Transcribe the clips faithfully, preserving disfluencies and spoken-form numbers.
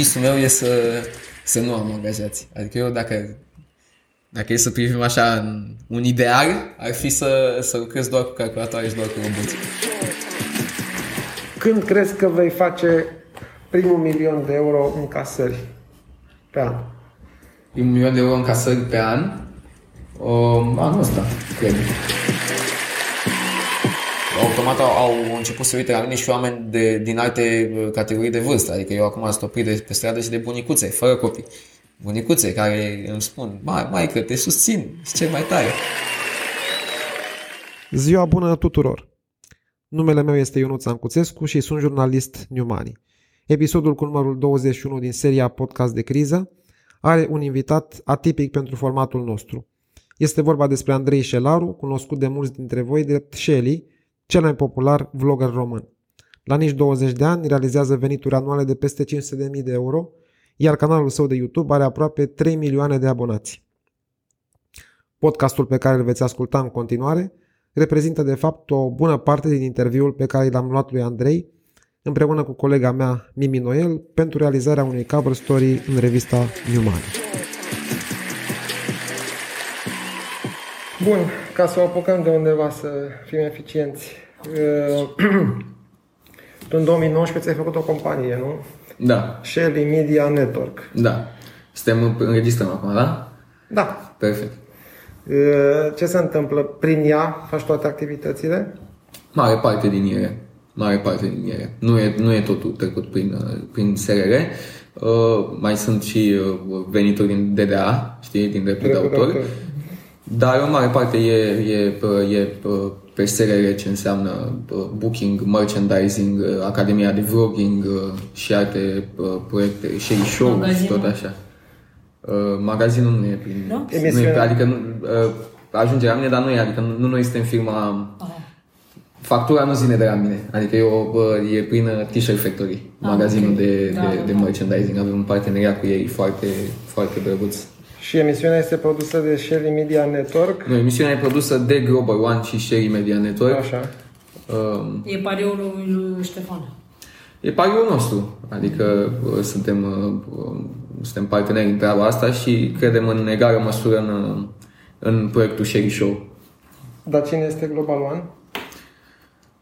visul meu e să, să nu am angajați. Adică eu dacă, dacă e să privim așa un ideal, ar fi să, să lucrez doar cu calculatoare și doar cu roboți. Când crezi că vei face primul milion de euro în casări pe an? Un milion de euro în casări pe an? Um, anul ăsta, cred. Automat au început să uite la mine și oameni de, din alte categorii de vârstă. Adică eu acum sunt oprit de pe stradă și de bunicuțe, fără copii. Bunicuțe care îmi spun, mai, maică, te susțin, ce mai tare. Ziua bună tuturor! Numele meu este Ionuț Ancuțescu și sunt jurnalist New Money. Episodul cu numărul douăzeci și unu din seria Podcast de Criză are un invitat atipic pentru formatul nostru. Este vorba despre Andrei Șelaru, cunoscut de mulți dintre voi drept Shelly, cel mai popular vlogger român. La nici douăzeci de ani realizează venituri anuale de peste cinci sute de mii de euro, iar canalul său de YouTube are aproape trei milioane de abonați. Podcastul pe care îl veți asculta în continuare reprezintă de fapt o bună parte din interviul pe care l-am luat lui Andrei împreună cu colega mea Mimi Noel pentru realizarea unei cover story în revista New Money. Bun, ca să o apucăm de undeva să fim eficienți. Tu în două mii nouăsprezece ți-ai făcut o companie, nu? Da. Shelly Media Network. Da. Suntem înregistrăm acum, da? Da. Perfect. Ce se întâmplă? Prin ea faci toate activitățile? Mare parte din ele. Mare parte din ele. Nu e, nu e totul trecut prin, prin S R L. Uh, mai sunt și venituri din D D A, știi, din dreptul de autor. Dar o mare parte e, e, e pe S R L, ce înseamnă booking, merchandising, Academia de Vlogging și alte proiecte, Shelly Show și tot așa. Magazinul nu e prin... No? Nu e, adică nu, ajunge la mine, dar nu e. Adică nu noi suntem firma... Factura nu zine de la mine. Adică eu, e prin T-shirt Factory, magazinul okay. de, da, de, da. de merchandising. Avem un parteneriat cu ei foarte, foarte drăguț. Și emisiunea este produsă de Shelly Media Network. Nu, emisiunea e produsă de Global One și Shelly Media Network. Așa. Um, e pariul lui Ștefan. E pariul nostru. Adică suntem, suntem parteneri în treaba asta și credem în egală măsură în, în proiectul Shelly Show. Dar cine este Global One?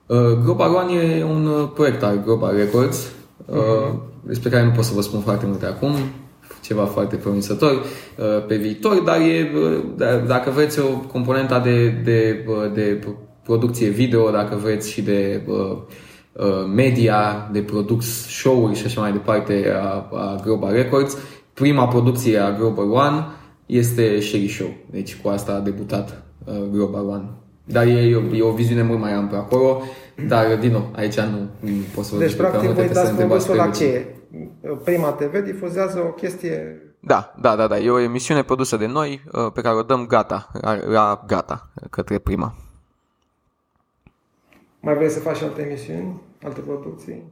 Uh, Global One e un proiect al Global Records, uh, uh-huh. despre care nu pot să vă spun foarte multe acum. Ceva foarte promisător pe viitor, dar e, dacă vreți, o componentă de, de, de producție video, dacă vreți, și de media, de produs show-uri și așa mai departe a, a Global Records. Prima producție a Global One este Shelly Show, deci cu asta a debutat Global One. Dar e, e, o, e o viziune mult mai amplă acolo, dar din nou, aici nu, nu pot să vă deci, practic, voi dați produsul la cheie. Prima T V difuzează o chestie... Da, da, da, da. E o emisiune produsă de noi pe care o dăm gata, la gata, către Prima. Mai vrei să faci alte emisiuni? Alte producții?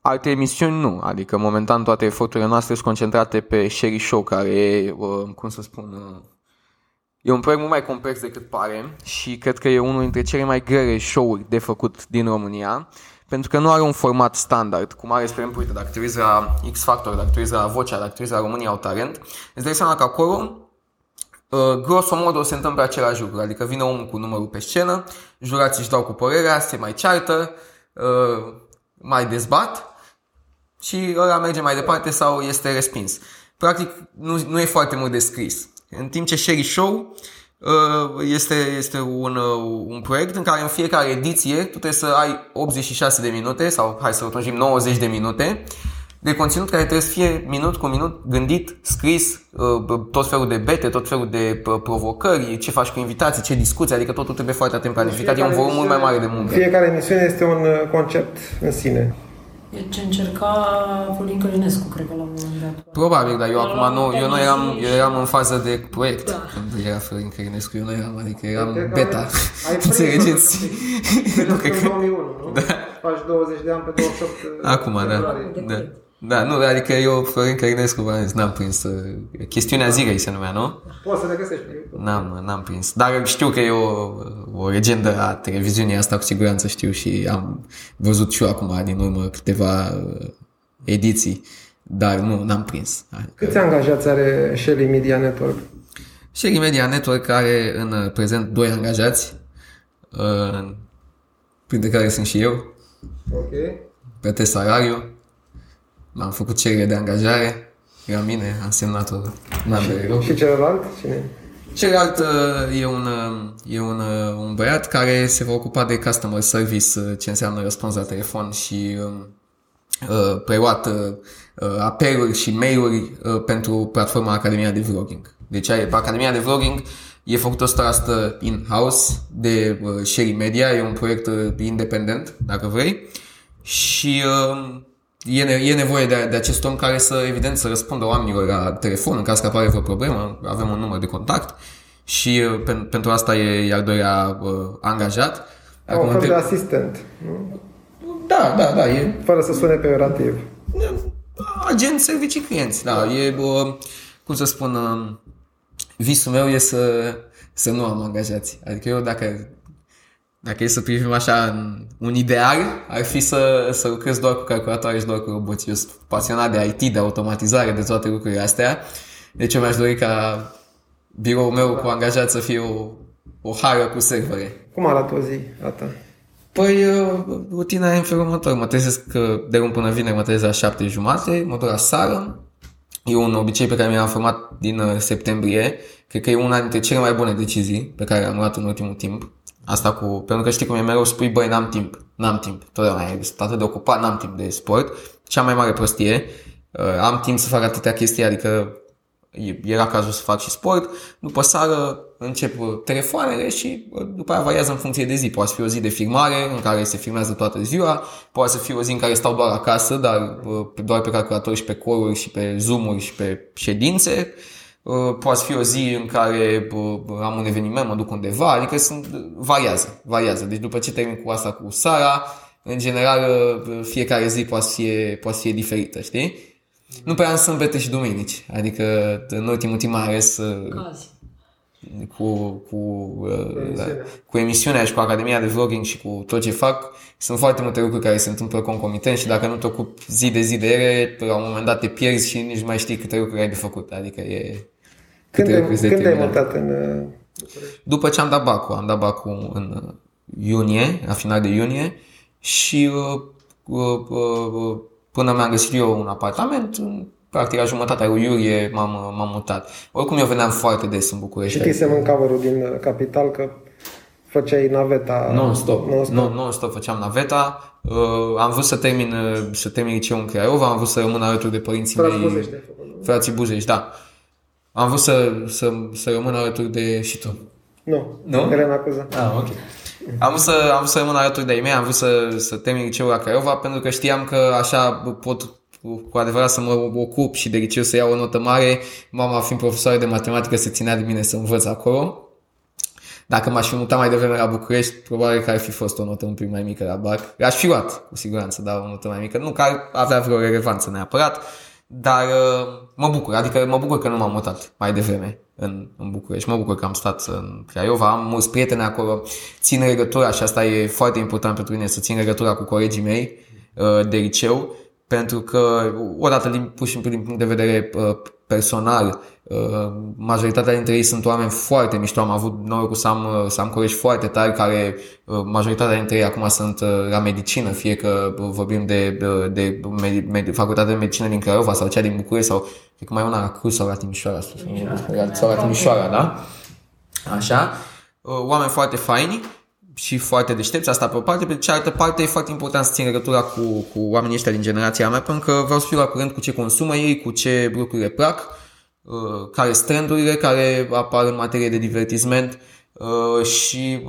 Alte emisiuni nu. Adică, momentan, toate eforturile noastre sunt concentrate pe Shelly Show, care e, cum să spun... E un proiect mult mai complex decât pare și cred că e unul dintre cele mai grele show-uri de făcut din România, pentru că nu are un format standard, cum are, spre exemplu, uite, dacă te uiți la X Factor, dacă te uiți la Vocea, dacă te uiți la România au Talent, îți dai seama că acolo, grosomodo, se întâmplă același lucru. Adică vine omul cu numărul pe scenă, jurații își dau cu părerea, se mai ceartă, mai dezbat și ăla merge mai departe sau este respins. Practic, nu, nu e foarte mult de scris. În timp ce Shelly Show este, este un, un proiect în care în fiecare ediție tu trebuie să ai optzeci și șase de minute sau, hai să rotunjim, nouăzeci de minute de conținut care trebuie să fie minut cu minut gândit, scris, tot felul de bete, tot felul de provocări, ce faci cu invitații, ce discuții, adică totul trebuie foarte atent planificat, e un volum mult mai mare de muncă. Fiecare emisiune este un concept în sine. Ce încerca Florin Călinescu, cred că, la un moment dat. Probabil, dar eu acum nu, eu nu eram, eu eram în fază de proiect. Da. Când era Florin Călinescu, eu nu eram, adică eram cred beta. Înțelegeți? Pentru că în două mii unu, nu? Da. Faci douăzeci de ani pe douăzeci și opt acum, februarie. Da. Da. Da, nu, adică eu, Florin Călinescu, v-am zis, n-am prins. Chestiunea zilei se numea, nu? Poți să te găsești. N-am, n-am prins. Dar știu că e o, o legendă a televiziunii asta, cu siguranță știu și am văzut și eu acum, din urmă, câteva ediții dar nu, n-am prins. Câți angajați are Shelly Media Network? Shelly Media Network are în prezent doi angajați, printre care sunt și eu. Ok. Plătesc salariu, m-am făcut cerere de angajare, la mine am semnat-o. Și, și celălalt? Cine? Celălalt e, un, e un, un băiat care se va ocupa de customer service, ce înseamnă răspuns la telefon și uh, preluat uh, apeluri și mail-uri uh, pentru platforma Academia de Vlogging. Deci are, Academia de Vlogging e făcut o sută la sută in-house de uh, Shelly Media, e un proiect uh, independent, dacă vrei, și uh, e, ne- e nevoie de, de acest om care să, evident, să răspundă oamenilor la telefon în caz că apare vreo problemă, avem un număr de contact și uh, pen- pentru asta e al doilea uh, angajat. Acum, un fel întreb... de asistent, nu? Da, da, da. E... Fără să sune peorativ. Agent servicii clienți, da, da. E, uh, cum să spun, uh, visul meu e să, să nu am angajați. Adică eu dacă... Dacă e să privim așa un ideal, ar fi să, să lucrez doar cu calculatoare și doar cu roboți. Eu sunt pasionat de I T, de automatizare, de toate lucrurile astea. Deci eu mi-aș dori ca biroul meu cu angajat să fie o, o hară cu servere. Cum arată o zi a ta? Păi, rutina e în felul următor. Mă trezesc de luni până vineri, mă trezesc la șapte jumate, mă duc la sală. E un obicei pe care mi l-am format din septembrie. Cred că e una dintre cele mai bune decizii pe care am luat în ultimul timp. Asta cu, pentru că știi cum e, mereu spui, băi, n-am timp, n-am timp, totdeauna e atât de ocupat, n-am timp de sport, cea mai mare prostie, am timp să fac atâtea chestii, adică era cazul să fac și sport, după seară încep telefoanele și după aia variază în funcție de zi, poate să fie o zi de filmare în care se filmează toată ziua, poate să fie o zi în care stau doar acasă, dar doar pe calculator și pe call-uri și pe Zoom-uri și pe ședințe, poate fi o zi în care am un eveniment, mă duc undeva, adică sunt, variază, variază. Deci după ce termin cu asta cu Sara, în general fiecare zi poate fi, poate fi diferită, știi? Nu prea am sâmbete și duminici, adică în ultimul timp mai ales cu, cu, la, cu emisiunea și cu Academia de Vlogging și cu tot ce fac, sunt foarte multe lucruri care se întâmplă concomitent și dacă nu te ocupi zi de zi de ele, la un moment dat te pierzi și nici mai știi câte lucruri ai de făcut, adică e... Când, am, când ai mutat în... După ce am dat bacul, am dat bacul în iunie, la final de iunie și uh, uh, uh, până mi-am găsit eu un apartament, practic la jumătatea lui iulie m-am, m-am mutat. Oricum eu veneam foarte des în București. Citisem în cover-ul din Capital că făceai naveta... Non-stop, non-stop. Non, non-stop făceam naveta. Uh, am vrut să termin, să termin liceul în Craiova, am vrut să rămân alături de părinții Frații mei... Buzești, Frații Buzești, da. Am vrut să, să, să rămân alături de... și tu. Nu, nu? Elena Cuza. Ah, ok. Am vrut să, am vrut să rămân alături de ei mei, am vrut să, să termin liceul la Craiova, pentru că știam că așa pot cu adevărat să mă ocup și de liceu să iau o notă mare. Mama, fiind profesoară de matematică, se ținea de mine să învăț acolo. Dacă m-aș fi mutat mai devreme la București, probabil că ar fi fost o notă un pic mai mică la BAC. Aș fi luat, cu siguranță, dar o notă mai mică. Nu că ar avea vreo relevanță neapărat, dar mă bucur. Adică mă bucur că nu m-am mutat mai devreme în, în București. Mă bucur că am stat în Craiova. Am mulți prieteni acolo. Țin legătura și asta e foarte important pentru mine, să țin legătura cu colegii mei de liceu. Pentru că, odată, din, pur și simplu, din punct de vedere uh, personal, uh, majoritatea dintre ei sunt oameni foarte mișto. Am avut norocul să am, uh, să am colegi foarte tari care, uh, majoritatea dintre ei acum sunt uh, la medicină, fie că uh, vorbim de, de, de med- med- facultatea de medicină din Craiova sau cea din București sau, cred că mai una la Cluj sau la Timișoara, Timișoara sau la Timișoara, da? Așa. Uh, oameni foarte faini și foarte deștepți, asta pe o parte. Pe cealaltă parte e foarte important să țin legătura cu, cu oamenii ăștia din generația mea, pentru că vreau să fiu la curent cu ce consumă ei, cu ce lucruri le plac, care sunt trendurile care apar în materie de divertisment și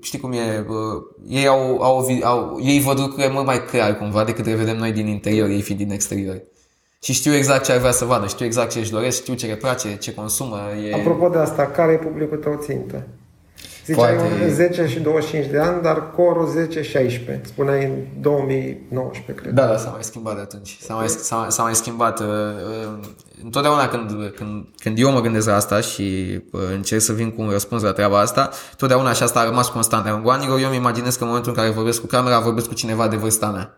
știi cum e, ei, au, au, au, ei văd lucrurile mult mai clar cumva decât le vedem noi din interior, ei fiind din exterior. Și știu exact ce ar vrea să vadă, știu exact ce își doresc, știu ce le place, ce consumă. E... Apropo de asta, care e publicul tău țintă? Ziceai poate... zece și douăzeci și cinci de ani, dar corul zece șaisprezece. Spuneai în două mii nouăsprezece, cred. Da, da, s-a mai schimbat de atunci. S-a mai, s-a, s-a mai schimbat. Întotdeauna când, când, când eu mă gândesc la asta și încerc să vin cu un răspuns la treaba asta, totdeauna și asta a rămas constant. În anilor eu îmi imaginez că în momentul în care vorbesc cu camera, vorbesc cu cineva de vârsta mea.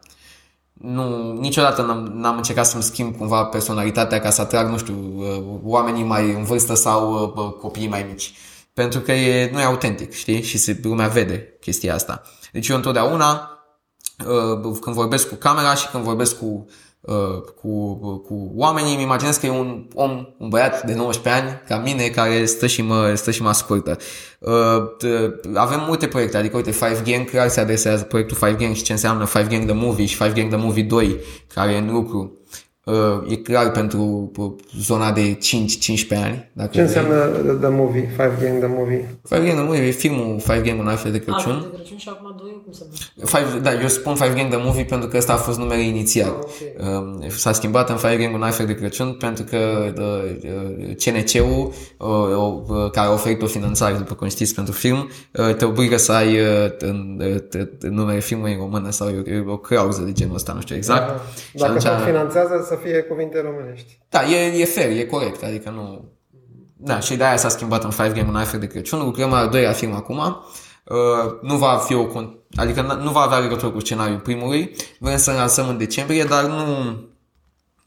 Nu, niciodată n-am, n-am încercat să-mi schimb cumva personalitatea ca să atrag, nu știu, oamenii mai în vârstă sau copiii mai mici. Pentru că e, nu e autentic, știi? Și se, lumea vede chestia asta. Deci eu întotdeauna, când vorbesc cu camera și când vorbesc cu, cu, cu oamenii, îmi imaginez că e un om, un băiat de nouăsprezece ani, ca mine, care stă și mă, stă și mă ascultă. Avem multe proiecte, adică uite, cinci gang, care se adresează proiectul cinci gang și ce înseamnă cinci gang The Movie și cinci gang The Movie doi, care e în lucru. E clar pentru zona de cinci cincisprezece ani. Dacă ce înseamnă The Movie? cinci gang The Movie? cinci gang The Movie e filmul cinci gang: Un altfel de Crăciun. Altfel de Crăciun și acum doi, cum se numește? Da, eu spun cinci gang The Movie pentru că ăsta a fost numele inițial. Ah, okay. S-a schimbat în cinci gang: Un altfel de Crăciun pentru că C N C-ul, care a oferit o finanțare, după cum știți, pentru film, te obligă să ai numele filmului în română sau o clauză de genul ăsta, nu știu exact. Da. Dacă te finanțează să fie cuvinte românești. Da, e, e fair, e corect, adică nu... Da, și de-aia s-a schimbat în cinci gang: Un altfel de Crăciun. Lucrăm la al doilea film acum. Uh, nu va fi o... Adică nu va avea legătură cu scenariul primului. Vrem să lansăm în decembrie, dar nu...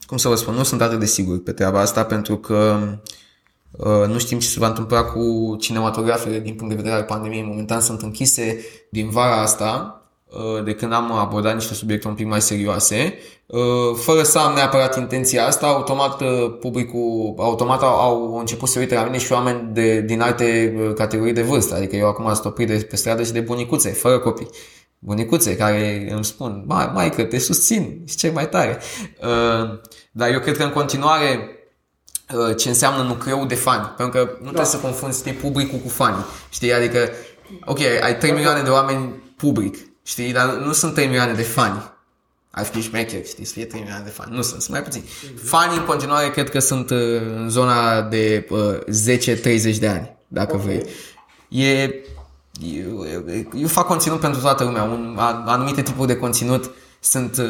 Cum să vă spun, nu sunt atât de sigur pe treaba asta, pentru că uh, nu știm ce se va întâmpla cu cinematografele din punct de vedere al pandemiei. Momentan sunt închise din vara asta, de când am abordat niște subiecte un pic mai serioase, fără să am neapărat intenția asta, automat publicul, automat au început să uite la mine și oameni de, din alte categorii de vârstă. Adică eu acum sunt oprit de pe stradă și de bunicuțe, fără copii. Bunicuțe care îmi spun: mai, maică, te susțin, și ce mai tare. Dar eu cred că în continuare ce înseamnă nucleul de fani, pentru că nu da. trebuie să confunzi publicul cu fanii. Știi? Adică, ok, ai trei milioane de oameni public, știi, dar nu sunt trei milioane de fani. Ar fi șmecher, știi, să fie trei milioane de fani. Nu sunt, sunt mai puțini. Fanii, în continuare, cred că sunt în zona de zece treizeci de ani, dacă okay. vrei. E, eu, eu fac conținut pentru toată lumea. Un, anumite tipuri de conținut sunt,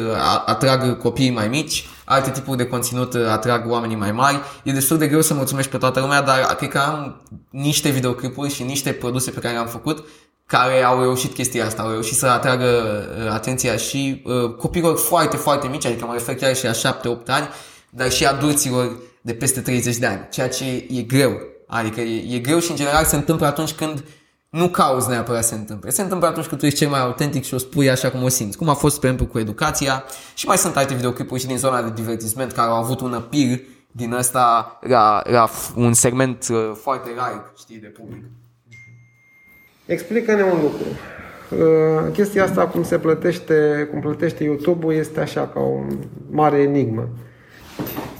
atrag copiii mai mici, alte tipuri de conținut atrag oamenii mai mari. E destul de greu să mulțumesc pe toată lumea, dar cred că am niște videoclipuri și niște produse pe care le-am făcut care au reușit chestia asta, au reușit să atragă atenția și uh, copiilor foarte, foarte mici, adică mă refer chiar și la șapte opt ani, dar și adulților de peste treizeci de ani, ceea ce e greu. Adică e, e greu și în general se întâmplă atunci când nu cauți neapărat să se întâmple. Se întâmplă atunci când tu ești cel mai autentic și o spui așa cum o simți. Cum a fost, spre exemplu, cu educația, și mai sunt alte videoclipuri și din zona de divertisment care au avut un appeal din ăsta la, la un segment uh, foarte larg, știi, de public. Explică-ne un lucru. Uh, chestia asta, cum se plătește, cum plătește YouTube-ul, este așa ca o mare enigmă.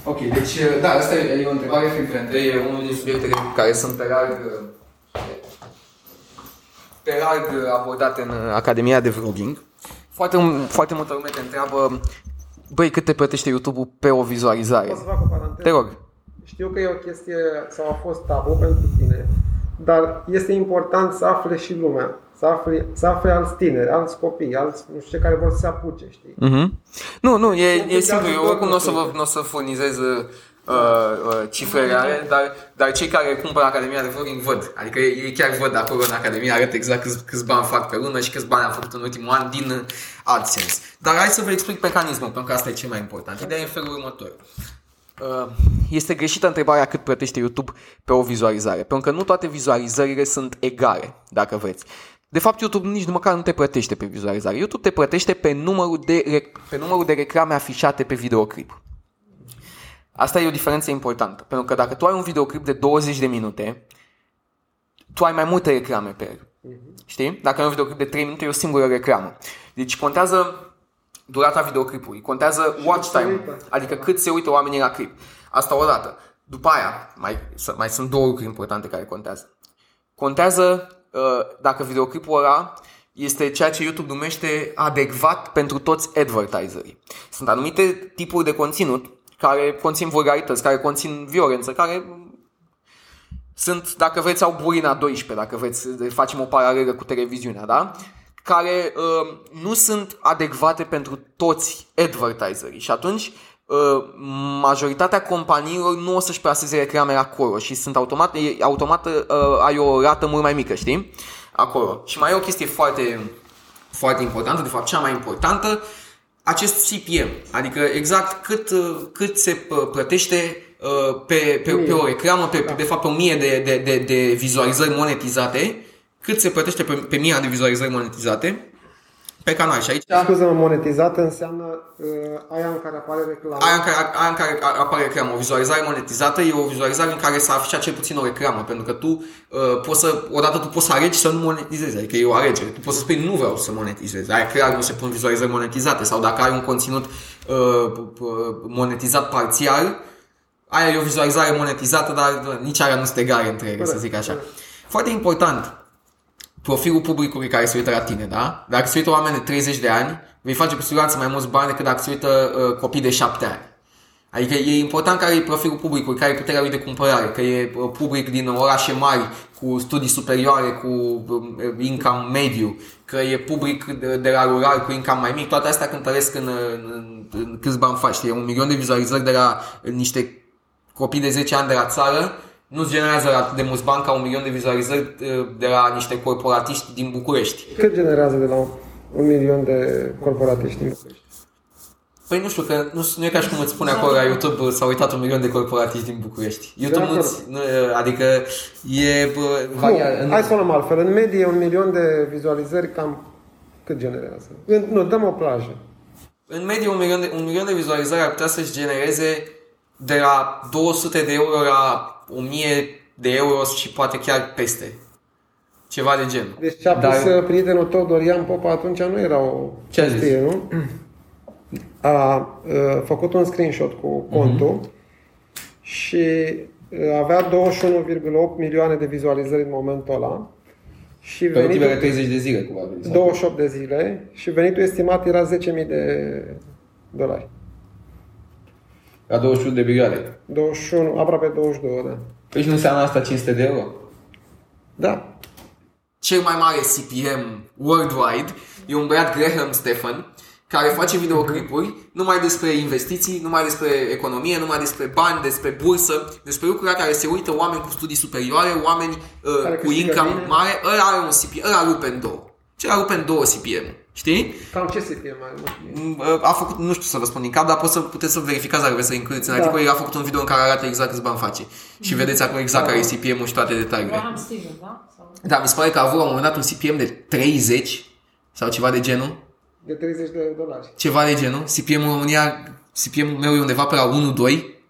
Ok, deci, da, asta e o întrebare frecventă, e unul din subiectele care sunt pe larg, pe larg abordate în Academia de Vlogging. Foarte, foarte multă lume te întreabă: băi, cât te plătește YouTube-ul pe o vizualizare? Poți să fac o paranteză? Te rog. Știu că e o chestie, sau a fost tabu pentru tine, dar este important să afle și lumea, să afle, să afle alți tineri, alți copii, alți, nu știu ce, care vor să se apuce, știi? Mm-hmm. Nu, nu, e, e simplu, eu oricum nu o să, n-o să furnizez uh, uh, cifre reale, dar, dar cei care cumpără Academia de Vlogging văd, adică ei chiar văd acolo în Academie, arăt exact câți, câți bani fac pe lună și câți bani am făcut în ultimul an din AdSense. Dar hai să vă explic mecanismul, pentru că asta e cel mai important. Ideea e în felul următor. Este greșită întrebarea cât plătește YouTube pe o vizualizare, pentru că nu toate vizualizările sunt egale, dacă vreți. De fapt, YouTube nici măcar nu te plătește pe vizualizare. YouTube te plătește pe numărul de, rec- pe numărul de reclame afișate pe videoclip. Asta e o diferență importantă, pentru că dacă tu ai un videoclip de douăzeci de minute, tu ai mai multe reclame pe el. Știi? Dacă ai un videoclip de trei minute, e o singură reclamă. Deci contează durata videoclipului, contează watch time, adică cât se uită oamenii la clip. Asta o dată. După aia, mai, mai sunt două lucruri importante care contează. Contează dacă videoclipul ăla este ceea ce YouTube numește adecvat pentru toți advertiserii. Sunt anumite tipuri de conținut care conțin vulgarități, care conțin violență, care sunt, dacă vreți, au burina doisprezece, dacă vreți, facem o paralelă cu televiziunea, da? Care uh, nu sunt adecvate pentru toți advertiserii și atunci uh, majoritatea companiilor nu o să-și plaseze reclamele acolo și sunt automat, automat uh, ai o rată mult mai mică, știi? Acolo. Și mai e o chestie foarte, foarte importantă, de fapt cea mai importantă, acest C P M, adică exact cât, cât se plătește pe, pe, pe o reclamă, pe, da. de fapt pe o mie de, de, de, de vizualizări monetizate, cât se plătește pe, pe mie de vizualizări monetizate pe canal. Și aici, scuze-mă, monetizată înseamnă uh, aia în care apare reclamă. Aia în care, aia în care apare reclamă. O vizualizare monetizată e o vizualizare în care s-a afișat cel puțin o reclamă, pentru că tu uh, poți să, odată tu poți să alegi să nu monetizezi, adică e o alegere. Tu poți să spui nu vreau să monetizezi. Aia clar nu se pun vizualizări monetizate, sau dacă ai un conținut uh, monetizat parțial, aia e o vizualizare monetizată, dar nici aia nu se egală între ele, să zic așa. Foarte important, profilul publicului care se uită la tine, da? Dacă se uită oameni de treizeci de ani, vei face cu siguranță mai mulți bani decât dacă se uită uh, copii de șapte ani. Adică e important care e profilul publicului, care e puterea lui de cumpărare, că e public din orașe mari, cu studii superioare, cu income mediu, că e public de la rural cu income mai mic. Toate astea cântăresc în, în, în câți bani faci. E un milion de vizualizări de la niște copii de zece ani de la țară, nu-ți generează atât de mulți bani ca un milion de vizualizări de la niște corporatiști din București. Cât generează de la un, un milion de corporatiști din București? Păi nu știu, că nu, nu e ca și cum îți spune acolo la YouTube s-au uitat un milion de corporatiști din București. YouTube îți, nu, adică e... Bă, nu, în... hai să o luăm altfel. În medie un milion de vizualizări cam cât generează? În, nu, dăm o plajă. În medie un milion de, un milion de vizualizări ar putea să-și genereze de la două sute de euro la o mie de euro și poate chiar peste. Ceva de genul. Deci ce a pus Dar... prietenul tău, Dorian Popa, atunci nu era o ce chestie, nu? A, a făcut un screenshot cu contul mm-hmm. și avea douăzeci și unu virgulă opt milioane de vizualizări în momentul ăla. Și pe ultimele treizeci de zile, cumva. douăzeci și opt de zile și venitul estimat era zece mii de dolari. La douăzeci și unu de milioane. douăzeci și unu, aproape douăzeci și doi, da. Păi nu înseamnă asta cinci sute de euro? Da. Cel mai mare C P M worldwide e un băiat, Graham Stefan, care face videoclipuri numai despre investiții, numai despre economie, numai despre bani, despre bursă, despre lucruri la care se uită oameni cu studii superioare, oameni uh, cu income bine. Mare. Ăla are un C P M, ăla rupe în două. Ce la rupe în două C P M? Știi? Cam ce C P M mai? A făcut, nu știu să vă spun din cap, dar poți să, puteți să verificați dacă vreți să includeți în da. articol. El a făcut un video în care arată exact câți bani face. Și vedeți acolo exact da. care e C P M-ul și toate detaliile. Graham Stefan, da? Sau... Da, mi se pare că a avut la un moment dat un C P M de treizeci sau ceva de genul. De treizeci de dolari. Ceva de genul. C P M-ul în România, C P M-ul meu e undeva pe la unu doi.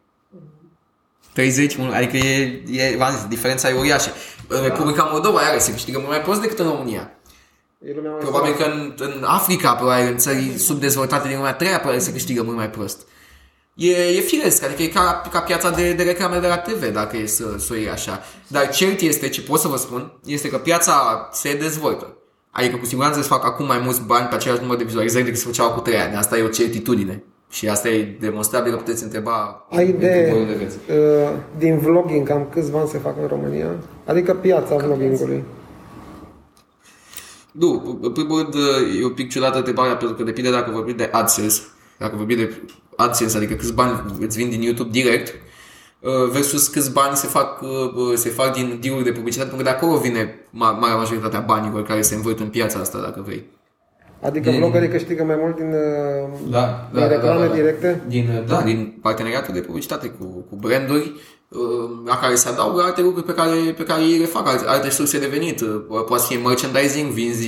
treizeci, adică e, e zis, diferența e uriașă. În da. Republica Moldova are, se câștigă mult mai prost decât în România. Probabil că în, în Africa, probabil, în țări subdezvoltate din lumea treia, probabil se câștigă mult mai prost. E, e firesc, adică e ca, ca piața de, de reclame de la T V, dacă e să, să o iei așa. Dar cert este, ce pot să vă spun, este că piața se dezvoltă. Adică cu siguranță îți fac acum mai mulți bani pe același număr de vizualizări decât se făceau cu trei ani. Asta e o certitudine. Și asta e demonstrabil, puteți întreba. Ai idee de uh, din vlogging cam câți bani se fac în România? Adică piața cam vloggingului. Nu, în primul rând e un pic ciudată întrebarea, pentru că depinde dacă vorbim de AdSense, dacă vorbim de AdSense, adică câți bani îți vin din YouTube direct versus câți bani se fac, se fac din deal-uri de publicitate, pentru că de acolo vine marea majoritatea banilor care se învârt în piața asta, dacă vrei. Adică din... vloggerii câștigă mai mult din, da, din da, reclame da, da, da. directe? Din, da, da, din parteneriatul de publicitate cu, cu branduri, la care se adaugă alte lucruri pe care, pe care ei le fac, alte, alte surse de venit. Poate să fie merchandising, vinzi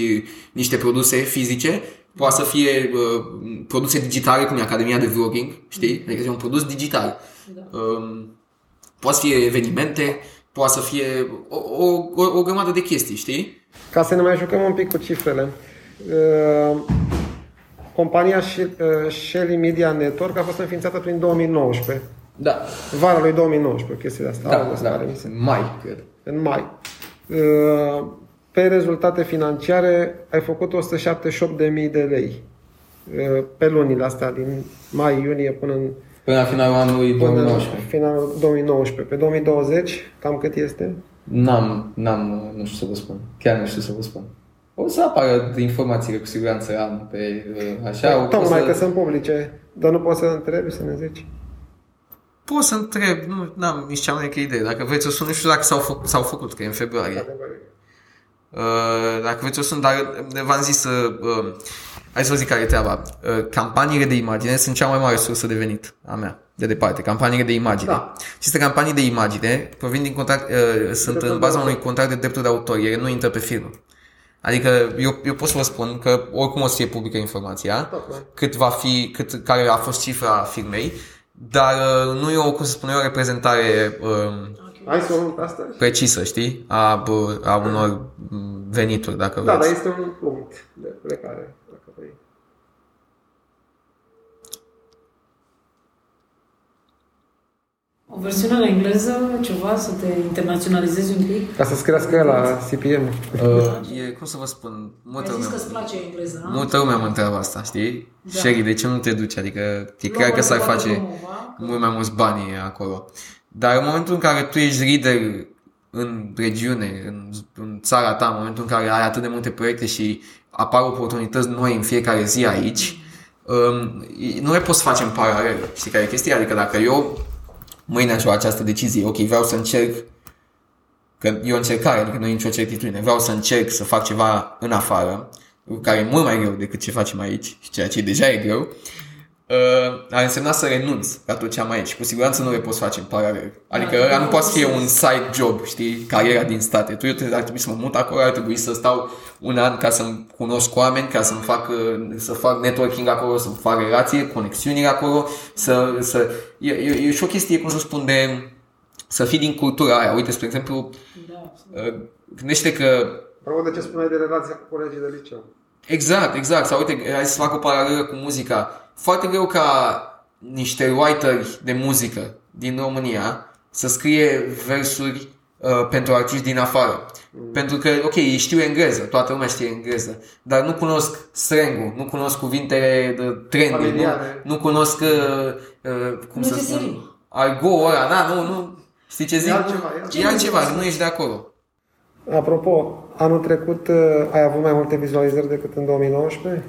niște produse fizice, poate să fie uh, produse digitale, cum e Academia de Vlogging, știi? Adică e un produs digital. Da. Um, poate să fie evenimente, poate să fie o, o, o, o grămadă de chestii, știi? Ca să ne mai jucăm un pic cu cifrele. Uh, compania Shelly Media Network a fost înființată prin două mii nouăsprezece. Da. Vara lui două mii nouăsprezece, chestia asta. Da, august, da. Mare, în mai, cred. În mai. Pe rezultate financiare ai făcut o sută șaptezeci și opt de mii de lei pe lunile astea, din mai, iunie până în... Până la finalul anului două mii nouăsprezece. Finalul două mii nouăsprezece. Pe două mii douăzeci, cam cât este? N-am, n-am, nu știu să vă spun. Chiar nu știu să vă spun. O să apară informațiile cu siguranță anul pe așa. Tocmai să... că sunt publice, dar nu poți să întrebi, să ne zici. Poți să întreb, nu am nici cea mai mică idee. Dacă vreți, o să nu știu dacă s-au, fă, s-au făcut, că e în februarie. Dacă vreți o sunt, dar v-am zis, hai să vă zic care e treaba. Campaniile de imagine sunt cea mai mare sursă de venit a mea, de departe. Campaniile de imagine. Da. Aceste campanii de imagine provin din contract, sunt în baza unui contract de drepturi de autor, ele nu intră pe firmă. Adică eu, eu pot să vă spun că oricum o să fie publică informația, okay, cât va fi, cât, care a fost cifra firmei, dar nu e o, cum să spun eu, o reprezentare okay. um, precisă, știi, a, a unor venituri, dacă da, vreți. Da, dar este un punct de plecare, dacă vrei. O versiune la engleză, ceva, să te internaționalizezi un pic? Ca să-ți crească la C P M. Uh, e, cum să vă spun, multă lume... Ai zis că-ți place engleza, nu? Multă lume mă întreabă asta, știi? Da. Sherry, de ce nu te duci? Adică, te cred că s-ar face promova, mult mai mulți bani acolo. Dar în momentul în care tu ești lider în regiune, în, în țara ta, în momentul în care ai atât de multe proiecte și apar oportunități noi în fiecare zi aici, um, nu le poți face în paralel, știi care e chestia? Adică dacă eu... mâine aș lua această decizie, ok, vreau să încerc, că e o încercare, adică nu e nicio certitudine, vreau să încerc să fac ceva în afară, care e mult mai greu decât ce facem aici și ceea ce deja e greu, uh, ar însemna să renunț la tot ce am aici. Cu siguranță nu le poți face în paralel. Adică ăla nu poate să fie un side job, știi, cariera din state. Tu, eu ar trebui să mă mut acolo, ar trebui să stau un an ca să-mi cunosc oameni, ca să-mi fac, să fac networking acolo, să-mi fac relație, conexiuni acolo, să... să... E, e, e și o chestie, cum să spun, de să fii din cultura aia. Uite, spre exemplu, da, gândește că... Probabil de ce spuneai de relația cu colegii de liceu. Exact, exact. Sau uite, hai să fac o paralelă cu muzica. Foarte greu ca niște writeri de muzică din România să scrie versuri uh, pentru artiști din afară. Mm. Pentru că, ok, ei știu engleză, toată lumea știe engleză, dar nu cunosc slang-ul, nu cunosc cuvintele trendy, nu, nu cunosc, uh, cum nu să spun, argo-ul ăla, na, nu, nu, știi ce zic? E altceva, e altceva, e altceva nu ești de acolo. Apropo, anul trecut uh, ai avut mai multe vizualizări decât în două mii nouăsprezece?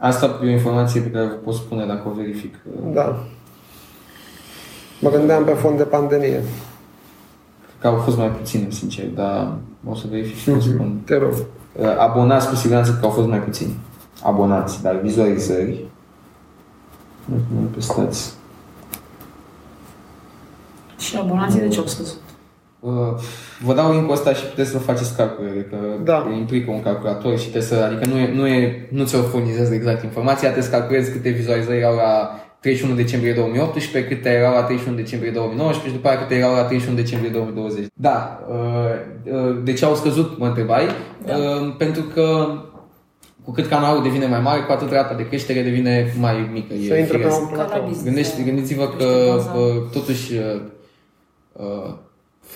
Asta e o informație pe care vă pot spune dacă o verific. Da. Mă gândeam pe fond de pandemie. Că au fost mai puține, sincer, dar o să verific și vă spun. Te rog. Abonați, cu siguranță că au fost mai puțini abonați, dar vizualizări nu mă pestați. Și abonații de ce au scăzut? Vă dau link-ul ăsta și puteți să faceți calculele, că da, implică un calculator și să, adică nu e, nu e, nu ți-o furnizează exact informația, trebuie să calculezi câte vizualizări erau la treizeci și unu decembrie două mii optsprezece, câte erau la treizeci și unu decembrie două mii nouăsprezece și după aia câte erau la treizeci și unu decembrie două mii douăzeci. Da, de ce au scăzut, mă întrebai? Da. Pentru că cu cât canalul devine mai mare, cu atât rata de creștere devine mai mică. E Gândește, gândiți-vă că totuși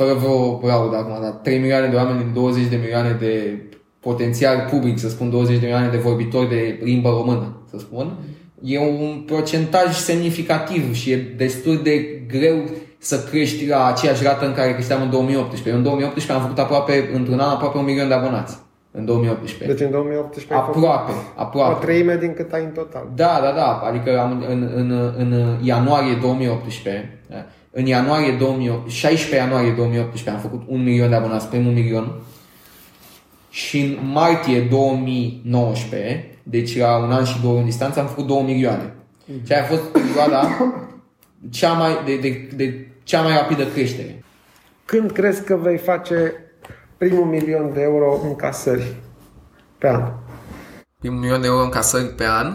fără vreo laudă acum, dar trei milioane de oameni din douăzeci de milioane de potențial public, să spun douăzeci de milioane de vorbitori de limbă română, să spun, e un procentaj semnificativ și e destul de greu să crești la aceeași rată în care creșteam în două mii optsprezece. Eu în două mii optsprezece am făcut aproape, într-un an, aproape un milion de abonați. În două mii optsprezece. Deci în două mii optsprezece aproape, aproape. O treime din cât ai în total. Da, da, da. Adică am, în, în, în ianuarie două mii optsprezece... În ianuarie două mii optsprezece, șaisprezece ianuarie două mii optsprezece am făcut un milion de abonați, primul milion. Și în martie două mii nouăsprezece, deci la un an și două luni distanță, am făcut două milioane. Și aia a fost perioada cea mai, de, de, de cea mai rapidă creștere. Când crezi că vei face primul milion de euro în casări pe an? Primul milion de euro în casări pe an?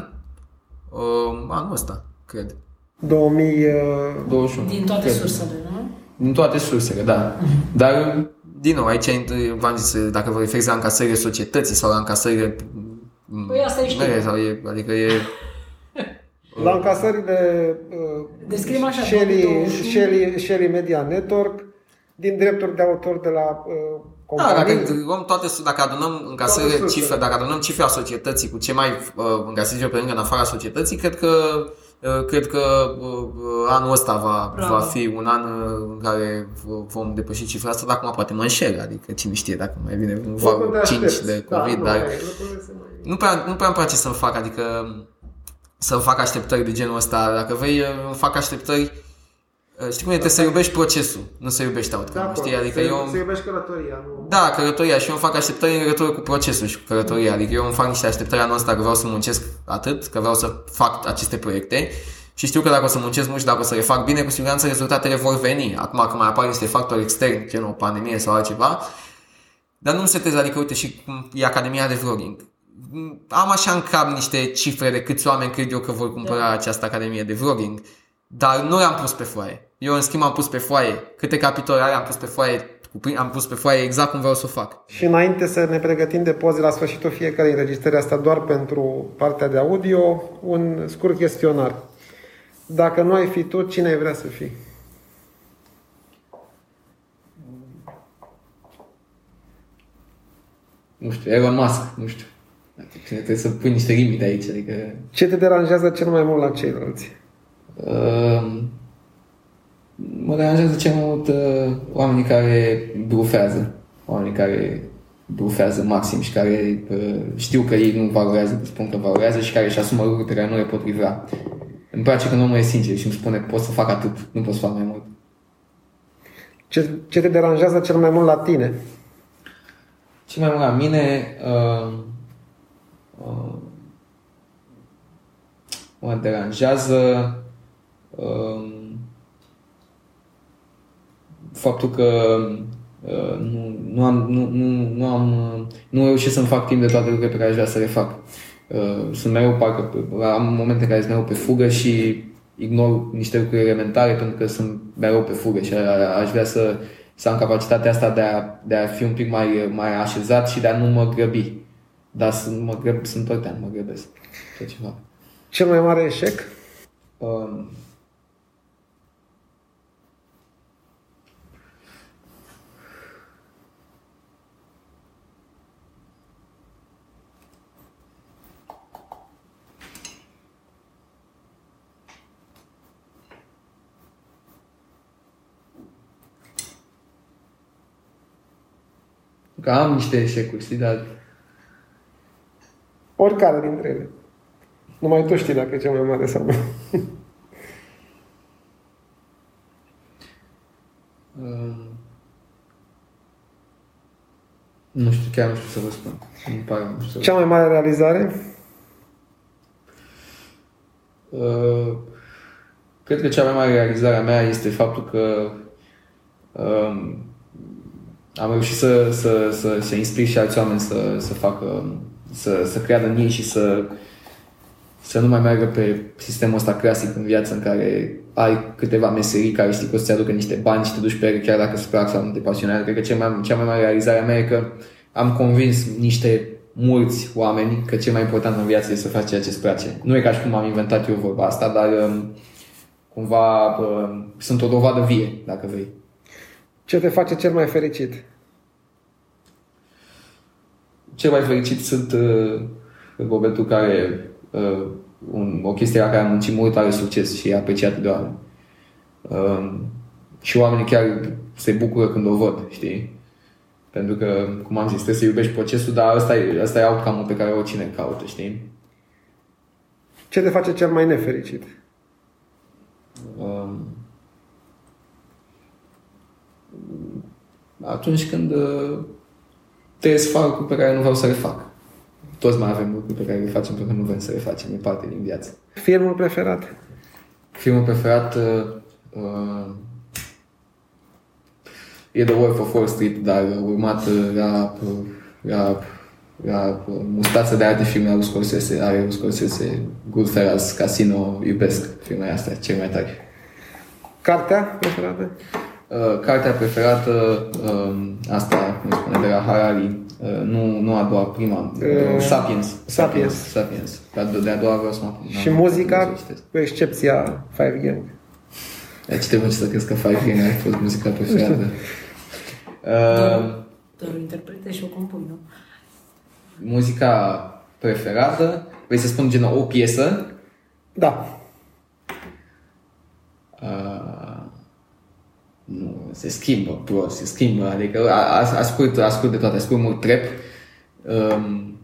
Um, anul ăsta, cred. două mii douăzeci și unu. Din toate sursele, nu? Din toate sursele, da. Dar, din nou, aici v-am zis, dacă vă referiți la încasările societății sau la încasările... Păi asta e știu. Sau e, adică e... La încasările uh, așa, Shelly, Shelly, Shelly Media Network, din drepturi de autor de la... Uh, Da, dacă, toate, dacă adunăm în casările cifre, dacă adunăm cifre a societății cu ce mai uh, încasezi eu pe lângă în afara societății, cred că uh, cred că uh, anul ăsta va, va fi un an în care vom depăși cifra asta, dacă mă poate mă înșel, adică cine știe dacă mai vine un val cinci de COVID, da, dar nu prea, nu prea îmi place să-mi fac, adică să-mi fac așteptări de genul ăsta, dacă vrei îmi fac așteptări Știi cum e? Trebuie să iubești procesul, nu să iubești outcome-ul, da, știi? Adică să, eu... să iubești călătoria, nu... Da, călătoria, și eu fac așteptări în legătură cu procesul și cu călătoria. Adică eu îmi fac niște așteptări anul ăsta că vreau să muncesc atât, că vreau să fac aceste proiecte și știu că dacă o să muncesc mult și dacă o să le fac bine, cu siguranță rezultatele vor veni. Acum că mai apar niște factori externi, gen o pandemie sau altceva, dar nu-mi setez, adică uite și cum e Academia de Vlogging. Am așa în cap niște cifre de câți oameni cred eu că vor cumpăra această Academie de Vlogging. Dar nu le-am pus pe foaie. Eu în schimb am pus pe foaie câte capitole are, am pus pe foaie, am pus pe foaie exact cum vreau să o fac. Și înainte să ne pregătim de poze, la sfârșitul fiecarei înregistrări, asta doar pentru partea de audio, un scurt chestionar. Dacă nu ai fi tu, cine ai vrea să fii? Nu știu, Elon Musk, nu știu. Trebuie să pui niște limite aici, adică... Ce te deranjează cel mai mult la ceilalți? Uh, mă deranjează cel mai mult uh, oamenii care brufează, oamenii care brufează maxim și care uh, știu că ei nu valorează, spun că valorează și care își asumă lucruri pe care nu le pot livra. Îmi place când omul e sincer și îmi spune pot să fac atât, nu pot să fac mai mult. Ce, ce te deranjează cel mai mult la tine? Cel mai mult la mine... Uh, uh, mă deranjează um, faptul că uh, nu, nu, am, nu, nu, nu am nu reușesc să-mi fac timp de toate lucrurile pe care aș vrea să le fac. Uh, sunt mereu, parcă, am momente în care sunt mereu pe fugă și ignor niște lucruri elementare pentru că sunt mereu pe fugă și aș vrea să, să am capacitatea asta de a, de a fi un pic mai, mai așezat și de a nu mă grăbi. Dar sunt, mă grăb, sunt tot ani, mă grăbesc. Tot ceva. Cel mai mare eșec? Um, că am niște eșecuri, știi, dar... Oricare dintre ele. Numai tu știi dacă e cel mai mare sau nu. Uh, nu știu, chiar nu știu să vă spun. Îmi pare, nu știu să cea mai mare realizare? Uh, cred că cea mai mare realizare a mea este faptul că uh, am reușit să, să, să, să inspir și alți oameni să, să facă, să, să creadă în ei și să să nu mai meargă pe sistemul ăsta clasic în viață în care ai câteva meserii care știi că o să-ți aducă niște bani și te duci pe ele chiar dacă îți plac sau nu te pasionează. Cred că cea mai, cea mai mare realizare a mea e că am convins niște mulți oameni că cel mai important în viață e să faci ceea ce îți place. Nu e ca și cum am inventat eu vorba asta, dar cumva sunt o dovadă vie, dacă vrei. Ce te face cel mai fericit? Cel mai fericit sunt momentul care... Uh, un, o chestie la care am muncit mult are succes și e apreciat de oameni. Uh, și oamenii chiar se bucură când o văd, știi? Pentru că, cum am zis, trebuie să iubești procesul, dar asta e, asta e outcome-ul pe care oricine caută, știi? Ce te face cel mai nefericit? Uh, atunci când uh, trebuie să fac lucruri pe care nu vreau să le fac. Toți mai avem lucruri pe care le facem pentru că nu vrem să le facem, e parte din viață. Filmul preferat? Filmul preferat uh, e The Wolf of Wall Street, dar urmat la, la, la mustață de alte filme ale lui Scorsese, ale lui Scorsese, Goodfellas, Casino, iubesc filmele astea, cel mai tare. Cartea preferată? Uh, cartea preferată, uh, asta, cum spune, de la Harari, Uh, nu, nu a doua, prima, uh, Sapiens. Sapiens. Sapiens. Sapiens. De a doua vreau să mă... Și muzica, cu excepția five gang. Aici te văd să crezi că five gang a fost muzica preferată. Doar o interpretezi și o compui, nu? Muzica preferată, vrei să spun genul o piesă? Da. Uh, nu, se schimbă, bro, se schimbă, adică ascult, ascult de toate, ascult mult trap um,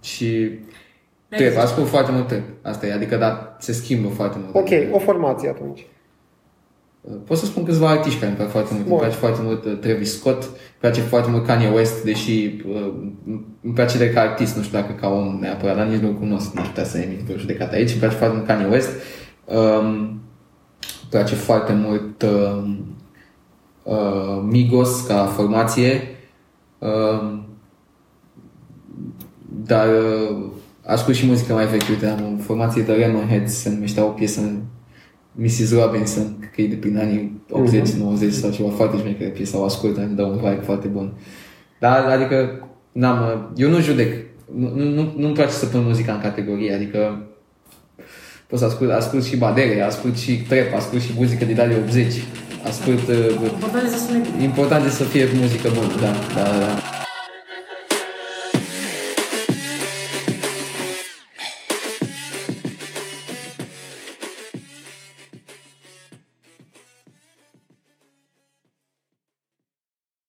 și trap, ascult foarte mult trap, asta e, adică da, se schimbă foarte mult. Ok, o formație atunci. Pot să spun câțiva artiști care îmi plac foarte mult. Mor. Îmi place foarte mult Travis Scott, îmi place foarte mult Kanye West, deși uh, îmi place de ca artist, nu știu dacă ca om neapărat, dar nici nu-l cunosc, nu putea să emit o judecată aici. Îmi place foarte mult Kanye West. Um, îmi place foarte mult uh, uh, Migos ca formație. Uh, dar uh, ascult și muzică mai vechi. Uite, am o formație de Ramonheads, se numește o piesă misis Robinson, că e de prin anii optzeci nouăzeci uh-huh. sau ceva, foarte șmecheră piesă, o ascult, îmi dă un vibe foarte bun. Dar, adică, n-am, eu nu judec, nu, nu, nu-mi place să pun muzica în categorie, adică pot să ascult, ascult și badere, ascult și trap, ascult și muzică din anii optzeci, ascult, important, uh, important e să fie muzică bună, da, da, da.